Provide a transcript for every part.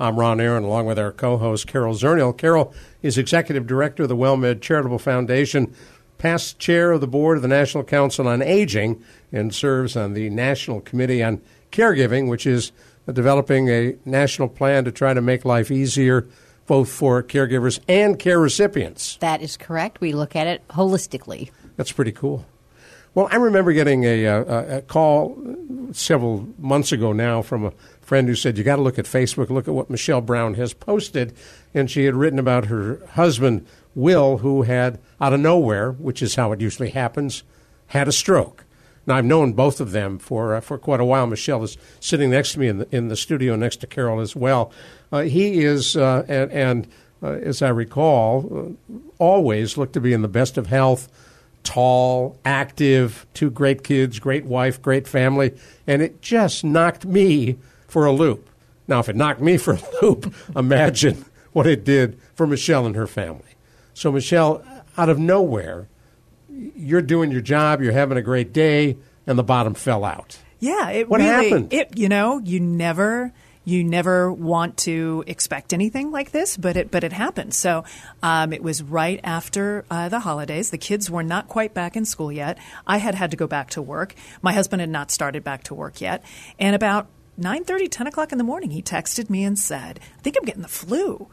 I'm Ron Aaron, along with our co-host, Carol Zernial. Carol is Executive Director of the WellMed Charitable Foundation, past Chair of the Board of the National Council on Aging, and serves on the National Committee on Caregiving, which is developing a national plan to try to make life easier both for caregivers and care recipients. That is correct. We look at it holistically. That's pretty cool. Well, I remember getting a call several months ago now from a friend who said, you got to look at Facebook, look at what Michelle Brown has posted. And she had written about her husband, Will, who had, out of nowhere, which is how it usually happens, had a stroke. Now, I've known both of them for quite a while. Michelle is sitting next to me in the studio next to Carol as well. He is, as I recall, always looked to be in the best of health, tall, active, two great kids, great wife, great family, and it just knocked me for a loop. Now, if it knocked me for a loop, imagine what it did for Michelle and her family. So, Michelle, out of nowhere, you're doing your job, you're having a great day, and the bottom fell out. Yeah. What really happened? You never want to expect anything like this, but it happened. So it was right after the holidays. The kids were not quite back in school yet. I had to go back to work. My husband had not started back to work yet. And about 9:30, 10 o'clock in the morning, he texted me and said, I think I'm getting the flu.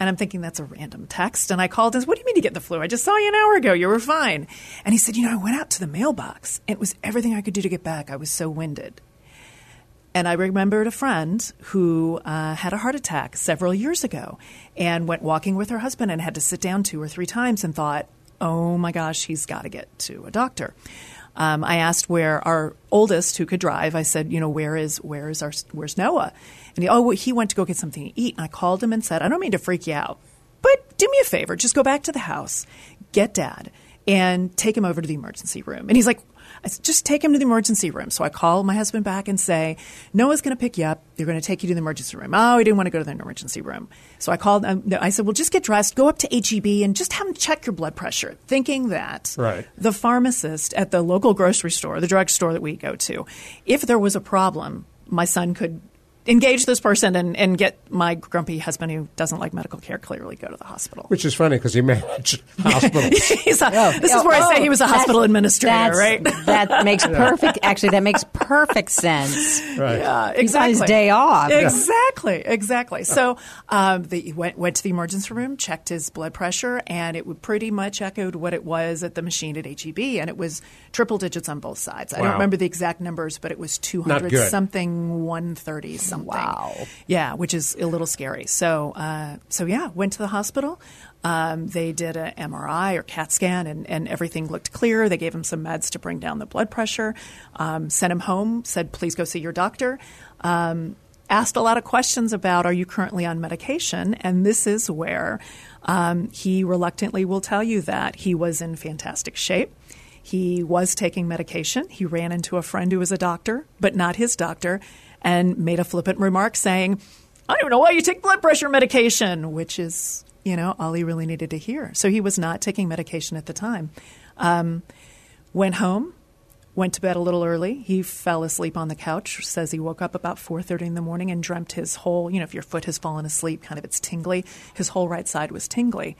And I'm thinking, that's a random text. And I called and said, what do you mean you get the flu? I just saw you an hour ago. You were fine. And he said, I went out to the mailbox. It was everything I could do to get back. I was so winded. And I remembered a friend who had a heart attack several years ago and went walking with her husband and had to sit down 2 or 3 times and thought, oh, my gosh, he's got to get to a doctor. I asked where our oldest, who could drive, I said, where's Noah? And he went to go get something to eat. And I called him and said, I don't mean to freak you out, but do me a favor. Just go back to the house, get Dad, and take him over to the emergency room. And he's like, I said, just take him to the emergency room. So I call my husband back and say, Noah's going to pick you up. They're going to take you to the emergency room. Oh, he didn't want to go to the emergency room. So I called. I said, well, just get dressed, go up to HEB, and just have him check your blood pressure, thinking that the pharmacist at the local grocery store, the drugstore that we go to, if there was a problem, my son could engage this person and get my grumpy husband who doesn't like medical care clearly go to the hospital. Which is funny because he managed hospitals. I say he was a hospital administrator, right? That makes perfect – actually, that makes perfect sense. Right. Yeah, exactly. He's on his day off. Exactly. So he went to the emergency room, checked his blood pressure, and it would pretty much echoed what it was at the machine at HEB, and it was triple digits on both sides. Wow. I don't remember the exact numbers, but it was 200-something, 130-something. Wow. Yeah, which is a little scary. So, went to the hospital. They did an MRI or CAT scan, and everything looked clear. They gave him some meds to bring down the blood pressure, sent him home, said, please go see your doctor. Asked a lot of questions about, are you currently on medication? And this is where he reluctantly will tell you that he was in fantastic shape. He was taking medication. He ran into a friend who was a doctor, but not his doctor, and made a flippant remark saying, I don't even know why you take blood pressure medication, which is, all he really needed to hear. So he was not taking medication at the time. Went home, went to bed a little early. He fell asleep on the couch, says he woke up about 4:30 in the morning and dreamt his whole, if your foot has fallen asleep, kind of it's tingly. His whole right side was tingly.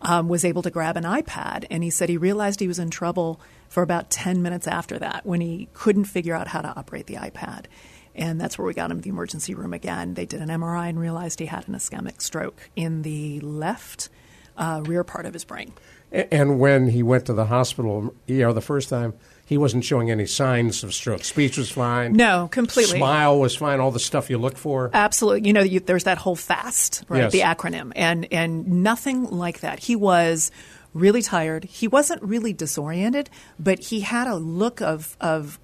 Was able to grab an iPad, and he said he realized he was in trouble for about 10 minutes after that when he couldn't figure out how to operate the iPad. And that's where we got him to the emergency room again. They did an MRI and realized he had an ischemic stroke in the left rear part of his brain. And when he went to the hospital the first time, he wasn't showing any signs of stroke. Speech was fine. No, completely. Smile was fine. All the stuff you look for. Absolutely. There's that whole FAST, right? Yes. The acronym. And nothing like that. He was really tired. He wasn't really disoriented, but he had a look of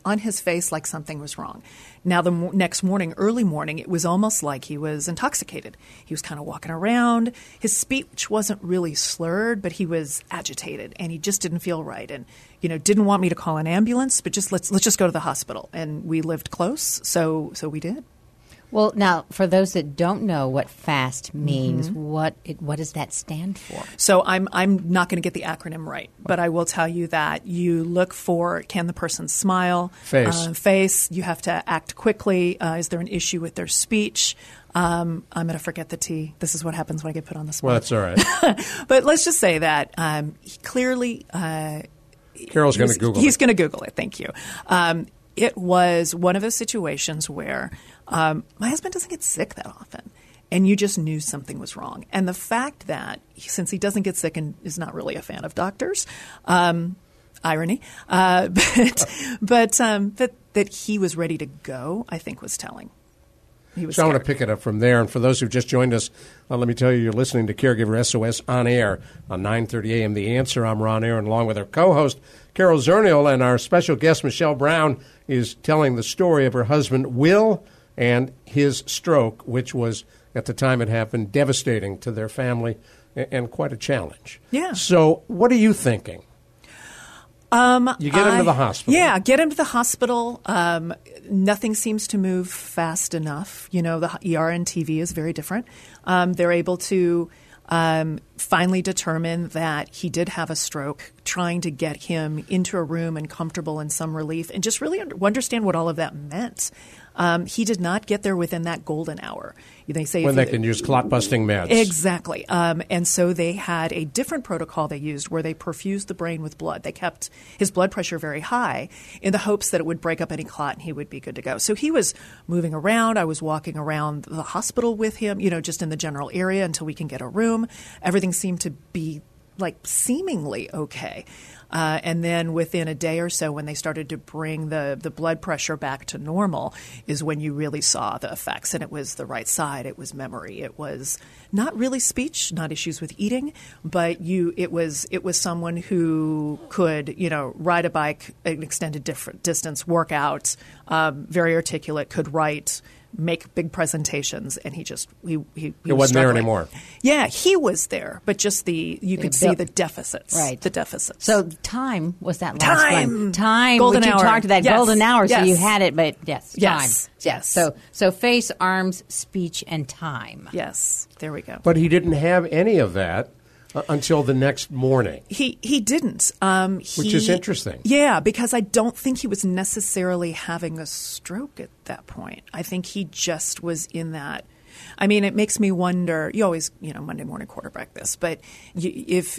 on his face like something was wrong. Now, the next morning, early morning, it was almost like he was intoxicated. He was kind of walking around. His speech wasn't really slurred, but he was agitated, and he just didn't feel right, and didn't want me to call an ambulance, but just let's just go to the hospital. And we lived close, so we did. Well, now, for those that don't know what FAST means, mm-hmm. what does that stand for? So I'm not going to get the acronym right, but I will tell you that you look for, can the person smile? Face. You have to act quickly. Is there an issue with their speech? I'm going to forget the T. This is what happens when I get put on the spot. Well, that's all right. But let's just say that he clearly Carol's going to Google it. He's going to Google it. Thank you. It was one of those situations where my husband doesn't get sick that often, and you just knew something was wrong. And the fact that, since he doesn't get sick and is not really a fan of doctors, irony, but that he was ready to go, I think was telling. He was scared. I want to pick it up from there. And for those who've just joined us, let me tell you, you're listening to Caregiver SOS on air on 9:30 a.m. The Answer. I'm Ron Aaron, along with our co-host, Carol Zernial, and our special guest, Michelle Brown, is telling the story of her husband, Will, and his stroke, which was, at the time it happened, devastating to their family and quite a challenge. Yeah. So what are you thinking? You get him to the hospital. Yeah, get him to the hospital. Nothing seems to move fast enough. The ER and TV is very different. They're able to finally determined that he did have a stroke, trying to get him into a room and comfortable and some relief and just really understand what all of that meant. He did not get there within that golden hour. They say when they can use clot-busting meds. Exactly. And so they had a different protocol they used where they perfused the brain with blood. They kept his blood pressure very high in the hopes that it would break up any clot and he would be good to go. So he was moving around. I was walking around the hospital with him, just in the general area until we can get a room. Everything seemed to be seemingly okay. And then within a day or so, when they started to bring the blood pressure back to normal, is when you really saw the effects. And it was the right side. It was memory. It was not really speech, not issues with eating, but it was someone who could, ride a bike an extended distance, work out, very articulate, could write, make big presentations, and he wasn't struggling there anymore. Yeah, he was there, but just you could see the deficits. Right. The deficits. So time was that last one. Time. Golden hour. You talked to that golden hour, so you had it, but yes, time. Yes. So face, arms, speech, and time. Yes. There we go. But he didn't have any of that until the next morning. He didn't. Which is interesting. Yeah, because I don't think he was necessarily having a stroke at that point. I think he just was in that. I mean, it makes me wonder. You always, Monday morning quarterback this, but if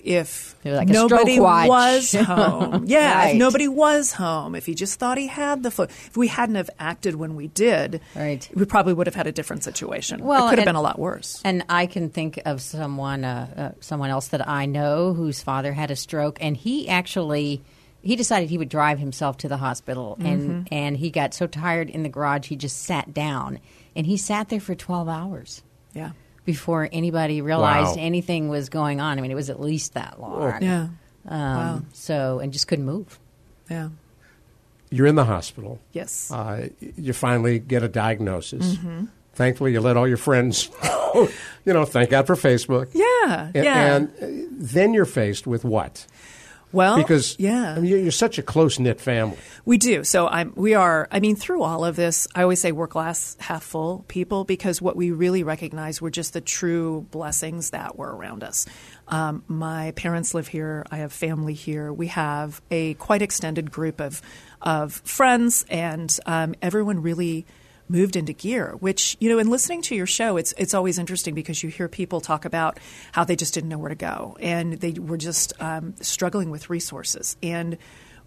nobody was home, yeah, right. If nobody was home, if he just thought he had the flu, if we hadn't have acted when we did, right, we probably would have had a different situation. Well, it could have been a lot worse. And I can think of someone else that I know whose father had a stroke, and he decided he would drive himself to the hospital, and he got so tired in the garage he just sat down. And he sat there for 12 hours before anybody realized anything was going on. I mean, it was at least that long. Oh. Yeah. So, and just couldn't move. Yeah. You're in the hospital. Yes. You finally get a diagnosis. Mm-hmm. Thankfully, you let all your friends, thank God for Facebook. Yeah. And then you're faced with what? Well, because I mean, you're such a close-knit family. We do. So through all of this, I always say we're glass half full people, because what we really recognize were just the true blessings that were around us. My parents live here. I have family here. We have a quite extended group of friends, and everyone really moved into gear, which, in listening to your show, it's always interesting because you hear people talk about how they just didn't know where to go, and they were just struggling with resources. And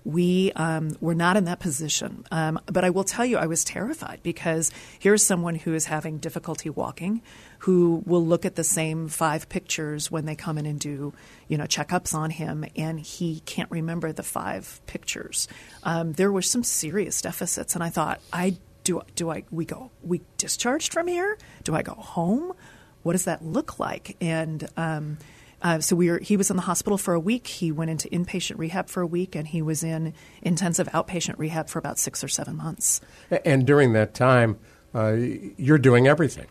we were not in that position. But I will tell you, I was terrified, because here's someone who is having difficulty walking, who will look at the same 5 pictures when they come in and do, checkups on him, and he can't remember the 5 pictures. There were some serious deficits, and I thought, we discharged from here? Do I go home? What does that look like? And So he was in the hospital for a week. He went into inpatient rehab for a week, and he was in intensive outpatient rehab for about 6 or 7 months. And during that time, you're doing everything.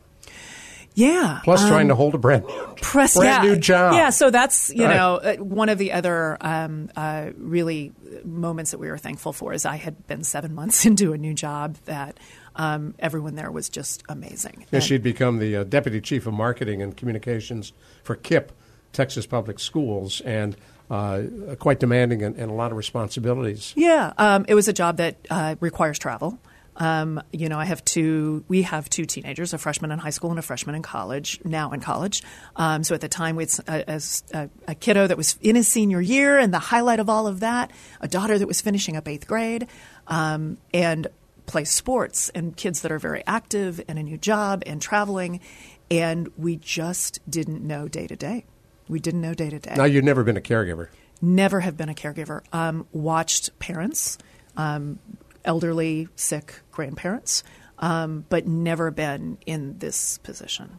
Yeah. Plus trying to hold a brand new job. Yeah, so that's, one of the other really moments that we were thankful for is I had been 7 months into a new job that everyone there was just amazing. Yeah, she'd become the Deputy Chief of Marketing and Communications for KIPP Texas Public Schools, and quite demanding and a lot of responsibilities. Yeah, it was a job that requires travel. We have two teenagers, a freshman in high school and a freshman in college, now in college. So at the time, we had a kiddo that was in his senior year and the highlight of all of that, a daughter that was finishing up 8th grade and plays sports, and kids that are very active and a new job and traveling. And we just didn't know day to day. Now, you've never been a caregiver. Never have been a caregiver. Watched parents, elderly, sick grandparents, but never been in this position.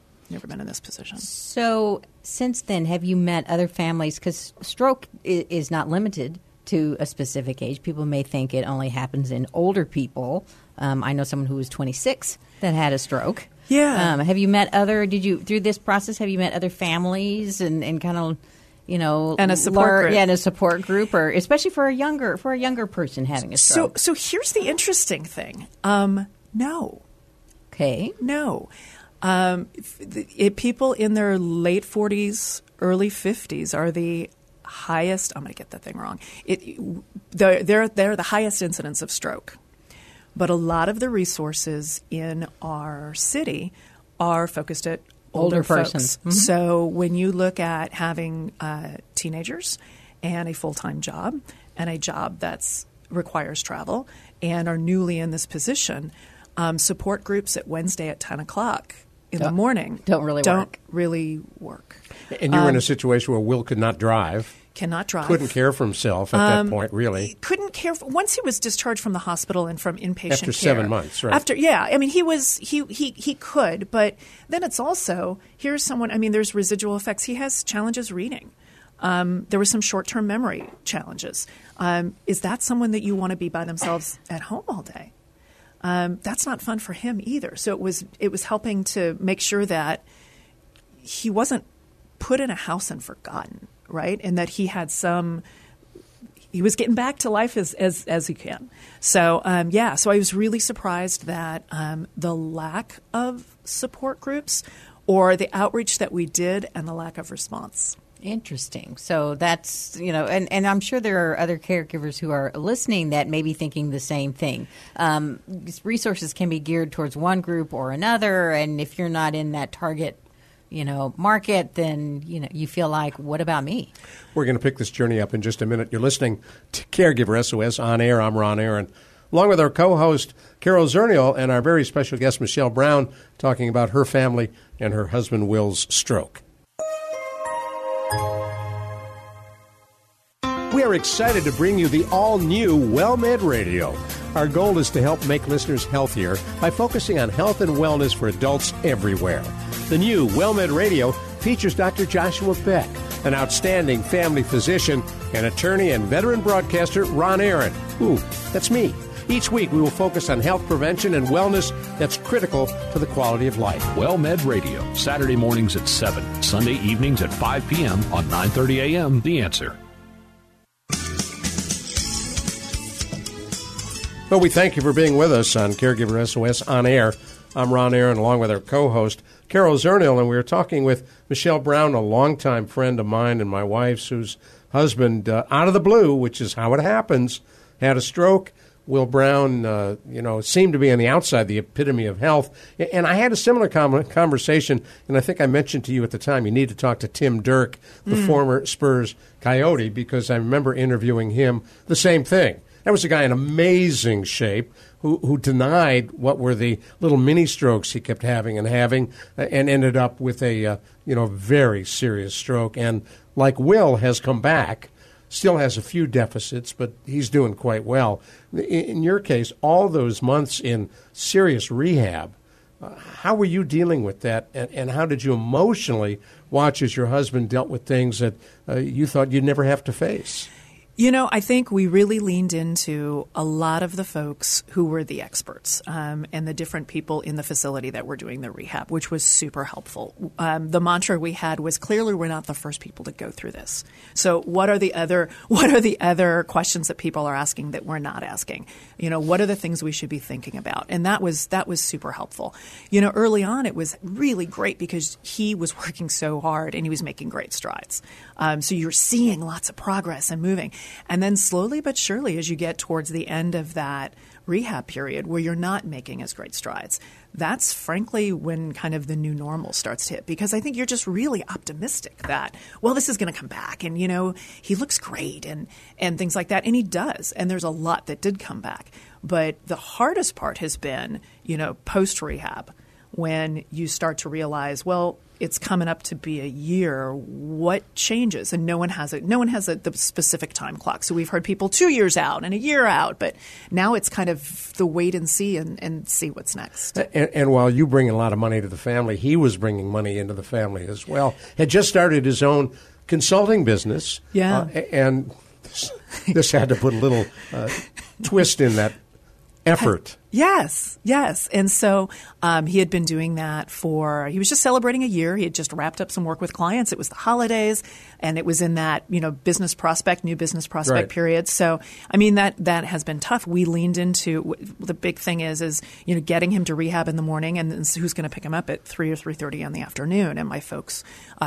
So since then, have you met other families? Because stroke is not limited to a specific age. People may think it only happens in older people. I know someone who was 26 that had a stroke. Yeah. Have you met other families and kind of, and a support group. Yeah, and a support group, or especially for a younger person having a stroke. So here's the interesting thing. No. Okay. No. People in their late 40s, early 50s are the highest. I'm going to get that thing wrong. They're the highest incidence of stroke. But a lot of the resources in our city are focused at older persons. Mm-hmm. So when you look at having teenagers and a full-time job and a job that requires travel and are newly in this position, support groups at Wednesday at 10 o'clock in the morning don't really work. And you were in a situation where Will could not drive. Couldn't care for himself at that point, really. Once he was discharged from the hospital and from inpatient care. After 7 months, right? He could, but then it's also, here's someone, there's residual effects. He has challenges reading. There were some short-term memory challenges. Is that someone that you want to be by themselves at home all day? That's not fun for him either. So it was helping to make sure that he wasn't put in a house and forgotten. Right, and that he was getting back to life as he can. So so I was really surprised that the lack of support groups, or the outreach that we did, and the lack of response. Interesting. So that's, and I'm sure there are other caregivers who are listening that may be thinking the same thing. Resources can be geared towards one group or another, and if you're not in that target market, then, you feel like, what about me? We're going to pick this journey up in just a minute. You're listening to Caregiver SOS On Air. I'm Ron Aaron, along with our co-host, Carol Zernial, and our very special guest, Michelle Brown, talking about her family and her husband, Will's stroke. We are excited to bring you the all-new WellMed Radio. Our goal is to help make listeners healthier by focusing on health and wellness for adults everywhere. The new WellMed Radio features Dr. Joshua Beck, an outstanding family physician, and attorney and veteran broadcaster Ron Aaron. Ooh, that's me. Each week we will focus on health prevention and wellness that's critical to the quality of life. WellMed Radio, Saturday mornings at 7, Sunday evenings at 5 p.m. on 9:30 a.m. The Answer. Well, we thank you for being with us on Caregiver SOS On Air. I'm Ron Aaron, along with our co-host, Carol Zernial, and we were talking with Michelle Brown, a longtime friend of mine and my wife's, whose husband, out of the blue, which is how it happens, had a stroke. Will Brown, seemed to be on the outside, the epitome of health. And I had a similar conversation, and I think I mentioned to you at the time, you need to talk to Tim Dirk, the former Spurs Coyote, because I remember interviewing him, the same thing. That was a guy in amazing shape who denied what were the little mini strokes he kept having, and ended up with a very serious stroke. And like Will, has come back, still has a few deficits, but he's doing quite well. In your case, all those months in serious rehab How were you dealing with that, and how did you emotionally watch as your husband dealt with things that you thought you'd never have to face? You know, I think we really leaned into a lot of the folks who were the experts and the different people in the facility that were doing the rehab, which was super helpful. The mantra we had was clearly we're not the first people to go through this. So what are the other questions that people are asking that we're not asking? You know, what are the things we should be thinking about? And that was super helpful. You know, early on it was really great because he was working so hard and he was making great strides. So you're seeing lots of progress and moving. And then slowly but surely, as you get towards the end of that rehab period where you're not making as great strides, that's frankly when kind of the new normal starts to hit, because I think you're just really optimistic that, well, this is going to come back and, you know, he looks great and things like that. And he does. And there's a lot that did come back. But the hardest part has been, you know, post-rehab, when you start to realize, well, it's coming up to be a year, what changes? And no one has the specific time clock. So we've heard people 2 years out and a year out, but now it's kind of the wait and see and see what's next. And while you bring a lot of money to the family, he was bringing money into the family as well. Had just started his own consulting business. Yeah. And this had to put a little twist in that effort. Yes. And so he had been doing that he was just celebrating a year. He had just wrapped up some work with clients. It was the holidays, and it was in that, you know, new business prospect right. period. So, I mean, that has been tough. We leaned into the big thing is, you know, getting him to rehab in the morning, and who's going to pick him up at 3 or 3:30 in the afternoon. And my folks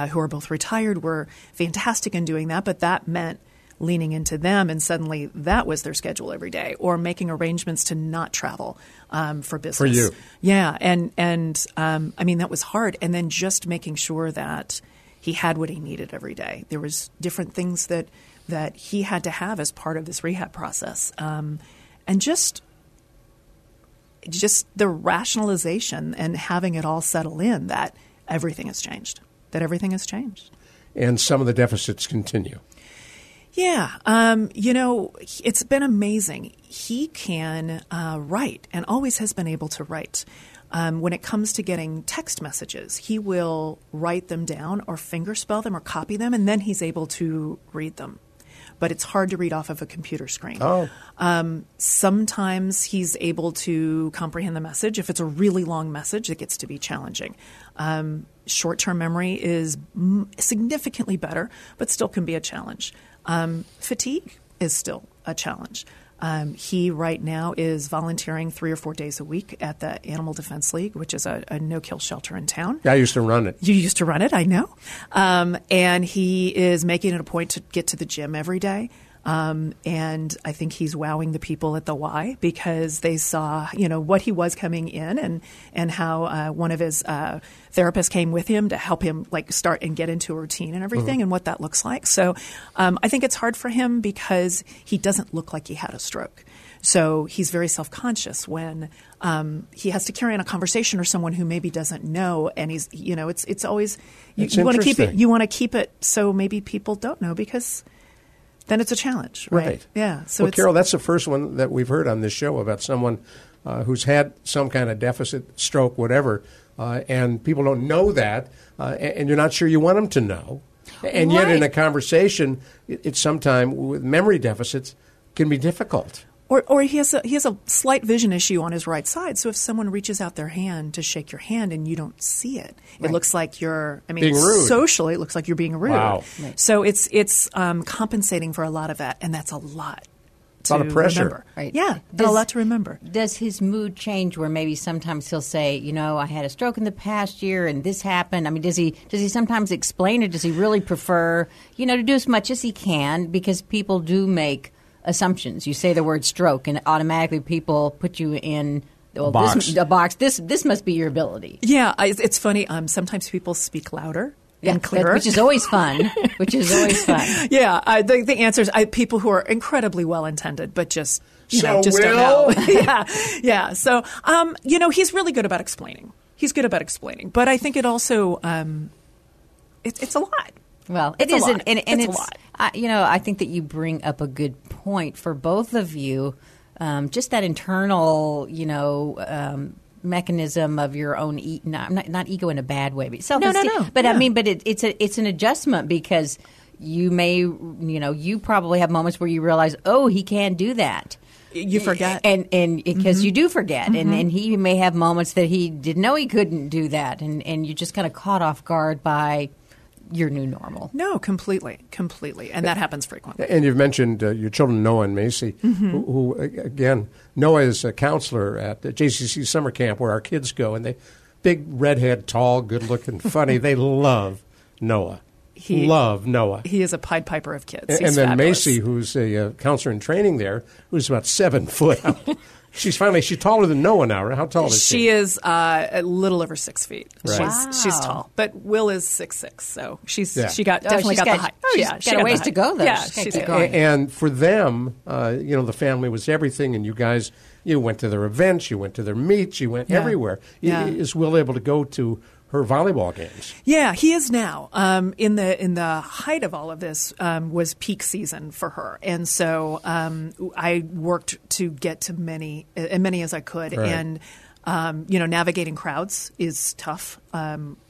who are both retired were fantastic in doing that, but that meant leaning into them, and suddenly that was their schedule every day, or making arrangements to not travel for business. For you. Yeah. And I mean, that was hard. And then just making sure that he had what he needed every day. There was different things that he had to have as part of this rehab process. And just the rationalization and having it all settle in that everything has changed. And some of the deficits continue. Yeah. You know, it's been amazing. He can write, and always has been able to write. When it comes to getting text messages, he will write them down or fingerspell them or copy them, and then he's able to read them. But it's hard to read off of a computer screen. Oh. Sometimes he's able to comprehend the message. If it's a really long message, it gets to be challenging. Short-term memory is significantly better, but still can be a challenge. Fatigue is still a challenge. He right now is volunteering 3 or 4 days a week at the Animal Defense League, which is a no-kill shelter in town. I used to run it. You used to run it, I know. And he is making it a point to get to the gym every day. And I think he's wowing the people at the Y, because they saw, you know, what he was coming in and how one of his therapists came with him to help him, like, start and get into a routine and everything, mm-hmm. and what that looks like. So I think it's hard for him because he doesn't look like he had a stroke. So he's very self-conscious when he has to carry on a conversation or someone who maybe doesn't know, and he's, you know, it's always you want to keep it so maybe people don't know, because then it's a challenge, right? Yeah. So, well, Carol, that's the first one that we've heard on this show about someone who's had some kind of deficit, stroke, whatever, and people don't know that, and you're not sure you want them to know. And right. Yet in a conversation, it's sometimes with memory deficits can be difficult. Or he has a slight vision issue on his right side. So if someone reaches out their hand to shake your hand and you don't see it, right. It looks like socially, it looks like you're being rude. Wow. Right. So it's compensating for a lot of that, and that's a lot of pressure. Remember. Right. Yeah, a lot to remember. Does his mood change where maybe sometimes he'll say, you know, I had a stroke in the past year and this happened? I mean, does he sometimes explain, or does he really prefer, you know, to do as much as he can, because people do make assumptions. You say the word stroke, and automatically people put you in a box. This must be your ability. Yeah, it's funny. Sometimes people speak louder and clearer, which is always fun. Yeah, the answer is people who are incredibly well intended, but just don't know. yeah. So you know, he's really good about explaining. But I think it also it's a lot. Well, it is, and it's a lot. You know, I think that you bring up a good point for both of you. Just that internal, you know, mechanism of your own not ego in a bad way, but self-esteem. No. But yeah. I mean, but it's an adjustment, because you may, you probably have moments where you realize, oh, he can do that. You forget. And because mm-hmm. you do forget. Mm-hmm. And he may have moments that he didn't know he couldn't do that. And you're just kind of caught off guard by your new normal. No, completely. And that happens frequently. And you've mentioned your children, Noah and Macy, mm-hmm. who, again, Noah is a counselor at the JCC summer camp where our kids go. And they, big, redhead, tall, good-looking, funny. They love Noah. He is a Pied Piper of kids. And then fabulous. Macy, who's a counselor in training there, who's about 7 foot out. She's taller than Noah now, right? How tall is she? She is a little over 6 feet. Right. Wow. She's tall. But Will is 6'6", so she got the height. Oh, yeah. She's got a ways to go, though. Yeah, she's going. And for them, the family was everything, and you guys, you went to their events, you went to their meets, you went everywhere. Yeah. Is Will able to go to her volleyball games? Yeah, he is now. In the height of all of this was peak season for her, and so I worked to get to many as I could, right. And navigating crowds is tough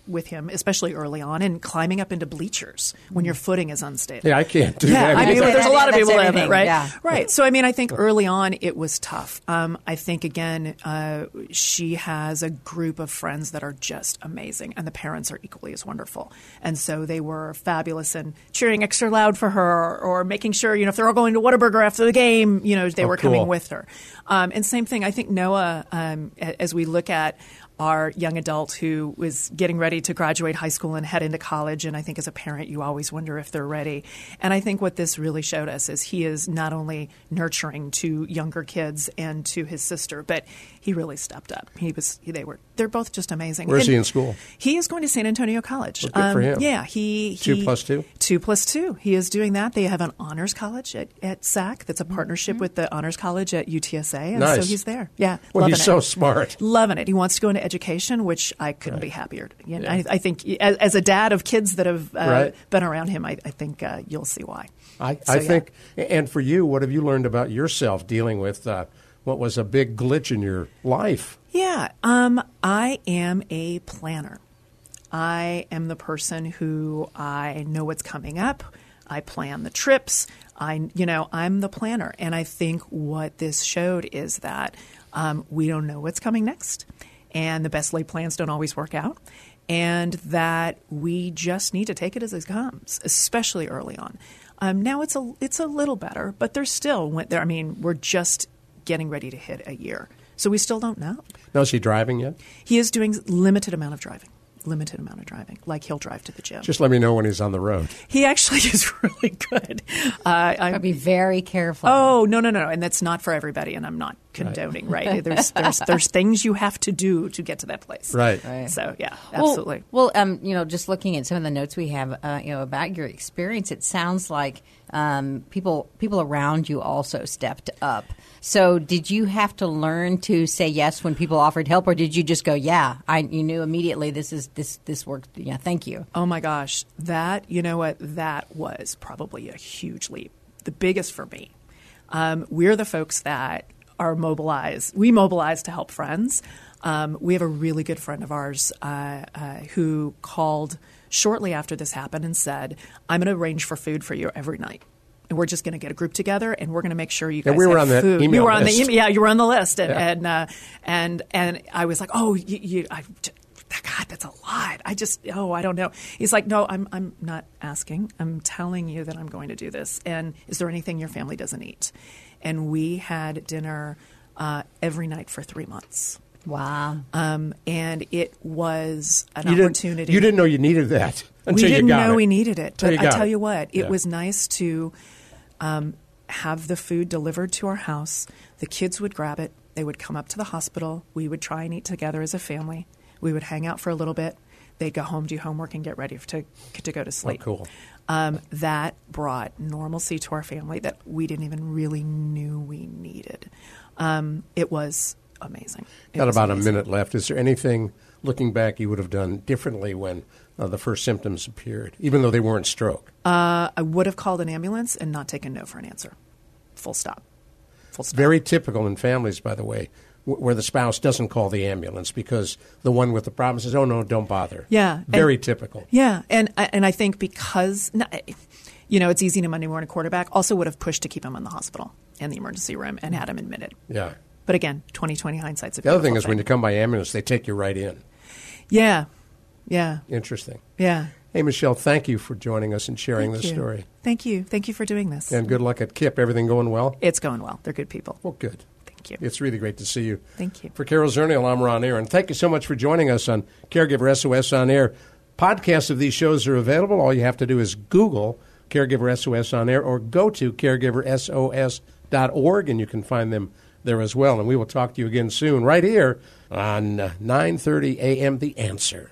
with him, especially early on, and climbing up into bleachers when your footing is unstable. Yeah, I can't do that. I mean, there's a lot of people that have it, right? Yeah. Right. So, I mean, I think early on it was tough. I think, again, she has a group of friends that are just amazing, and the parents are equally as wonderful. And so they were fabulous and cheering extra loud for her, or making sure, if they're all going to Whataburger after the game, they were coming with her. And same thing, I think Noah, as we look at our young adult who was getting ready to graduate high school and head into college, and I think as a parent you always wonder if they're ready. And I think what this really showed us is he is not only nurturing to younger kids and to his sister, but he really stepped up. They're both just amazing. Where is he in school? He is going to San Antonio College. Well, good for him. Yeah, he 2+2. 2+2. He is doing that. They have an honors college at SAC. That's a partnership mm-hmm. with the honors college at UTSA, and nice. So he's there. Yeah, well, he's so smart. Loving it. He wants to go into education, which I couldn't be happier. Yeah. I think as a dad of kids that have been around him, I think you'll see why. I think. And for you, what have you learned about yourself dealing with what was a big glitch in your life? Yeah, I am a planner. I am the person who, I know what's coming up. I plan the trips. I'm the planner. And I think what this showed is that we don't know what's coming next. And the best laid plans don't always work out, and that we just need to take it as it comes, especially early on. Now it's a little better, but there's still there. I mean, we're just getting ready to hit a year, so we still don't know. Now, is he driving yet? He is doing limited amount of driving. Like, he'll drive to the gym. Just let me know when he's on the road. He actually is really good. I'll be very careful. Oh, no. And that's not for everybody, and I'm not condoning, right? There's things you have to do to get to that place. Right. So, yeah, absolutely. Well, just looking at some of the notes we have, about your experience, it sounds like people around you also stepped up. So did you have to learn to say yes when people offered help, or did you just go, you knew immediately this worked. Yeah, thank you. Oh, my gosh. That, that was probably a huge leap, the biggest for me. We're the folks that are mobilized. We mobilize to help friends. We have a really good friend of ours who called shortly after this happened and said, I'm going to arrange for food for you every night. And we're just going to get a group together, and we're going to make sure you guys have food. You were on the email list. You were on the list, and I was like, God, that's a lot. I don't know. He's like, no, I'm not asking. I'm telling you that I'm going to do this. And is there anything your family doesn't eat? And we had dinner every night for 3 months. Wow. And it was an opportunity. You didn't know you needed that until you got it. We didn't know we needed it. But I tell you what, it was nice to have the food delivered to our house. The kids would grab it. They would come up to the hospital. We would try and eat together as a family. We would hang out for a little bit. They'd go home, do homework, and get ready to go to sleep. Oh, cool. That brought normalcy to our family that we didn't even really knew we needed. It was amazing. Got about a minute left. Is there anything, looking back, you would have done differently when the first symptoms appeared, even though they weren't stroke? I would have called an ambulance and not taken no for an answer. Full stop. Very typical in families, by the way. where the spouse doesn't call the ambulance because the one with the problem says, oh, no, don't bother. Yeah. Very typical. Yeah. And I think because, you know, it's easy to Monday morning quarterback, also would have pushed to keep him in the hospital and the emergency room and had him admitted. Yeah. But again, 20/20 hindsight's a beautiful thing. The other thing is when you come by ambulance, they take you right in. Yeah. Yeah. Interesting. Yeah. Hey, Michelle, thank you for joining us and sharing this story. Thank you. Thank you for doing this. And good luck at KIPP. Everything going well? It's going well. They're good people. Well, good. Thank you. It's really great to see you. Thank you. For Carol Zernial, I'm Ron Aaron. Thank you so much for joining us on Caregiver SOS On Air. Podcasts of these shows are available. All you have to do is Google Caregiver SOS On Air or go to CaregiverSOS.org, and you can find them there as well. And we will talk to you again soon right here on 9:30 a.m. The Answer.